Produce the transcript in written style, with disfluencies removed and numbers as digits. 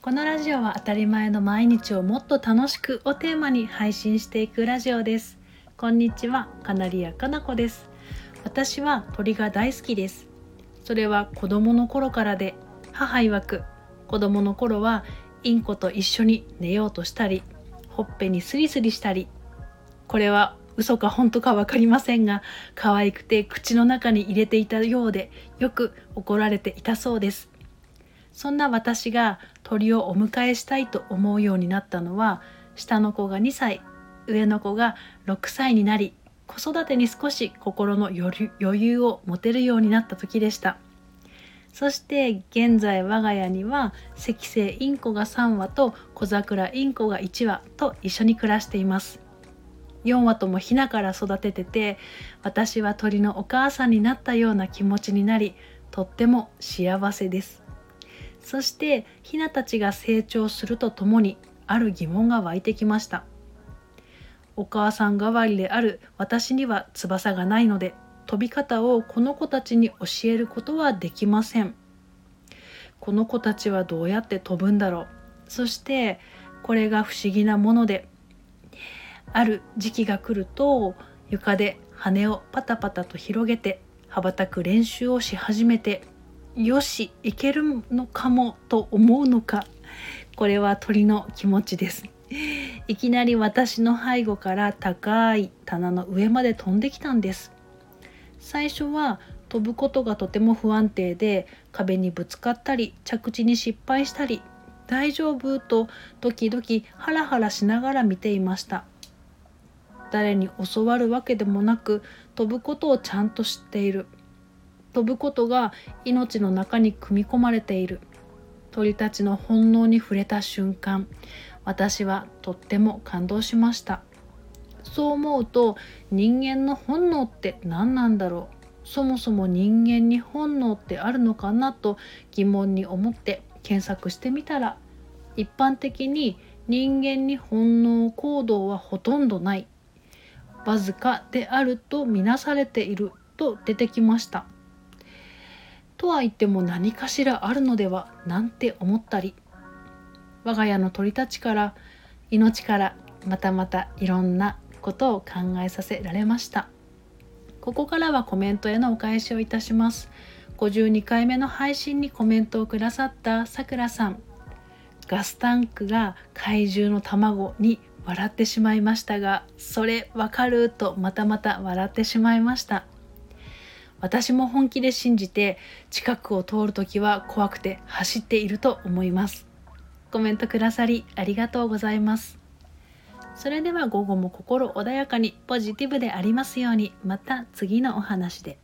このラジオは当たり前の毎日をもっと楽しくをテーマに配信していくラジオです。こんにちは、カナリアかなこです。私は鳥が大好きです。それは子供の頃からで、母曰く子供の頃はインコと一緒に寝ようとしたり、ほっぺにスリスリしたり、これは嘘か本当か分かりませんが、可愛くて口の中に入れていたようで、よく怒られていたそうです。そんな私が鳥をお迎えしたいと思うようになったのは、下の子が2歳、上の子が6歳になり、子育てに少し心の余裕を持てるようになった時でした。そして現在我が家には石製インコが3羽と小桜インコが1羽と一緒に暮らしています。4羽ともひなから育ててて、私は鳥のお母さんになったような気持ちになり、とっても幸せです。そしてひなたちが成長するとともに、ある疑問が湧いてきました。お母さん代わりである私には翼がないので、飛び方をこの子たちに教えることはできません。この子たちはどうやって飛ぶんだろう。そしてこれが不思議なもので、ある時期が来ると床で羽をパタパタと広げて羽ばたく練習をし始めて、よし、いけるのかもと思うのか、これは鳥の気持ちです。いきなり私の背後から高い棚の上まで飛んできたんです。最初は飛ぶことがとても不安定で、壁にぶつかったり着地に失敗したり、大丈夫と時々ハラハラしながら見ていました。誰に教わるわけでもなく、飛ぶことをちゃんと知っている、飛ぶことが命の中に組み込まれている。鳥たちの本能に触れた瞬間、私はとっても感動しました。そう思うと、人間の本能って何なんだろう。そもそも人間に本能ってあるのかなと疑問に思って検索してみたら、一般的に人間に本能行動はほとんどない、わずかであるとみなされていると出てきました。とは言っても何かしらあるのではなんて思ったり、我が家の鳥たちから命からまたいろんなことを考えさせられました。ここからはコメントへのお返しをいたします。52回目の配信にコメントをくださったさくらさん、ガスタンクが怪獣の卵に笑ってしまいましたが、それわかるとまた笑ってしまいました。私も本気で信じて、近くを通るときは怖くて走っていると思います。コメントくださりありがとうございます。それでは午後も心穏やかにポジティブでありますように。また次のお話で。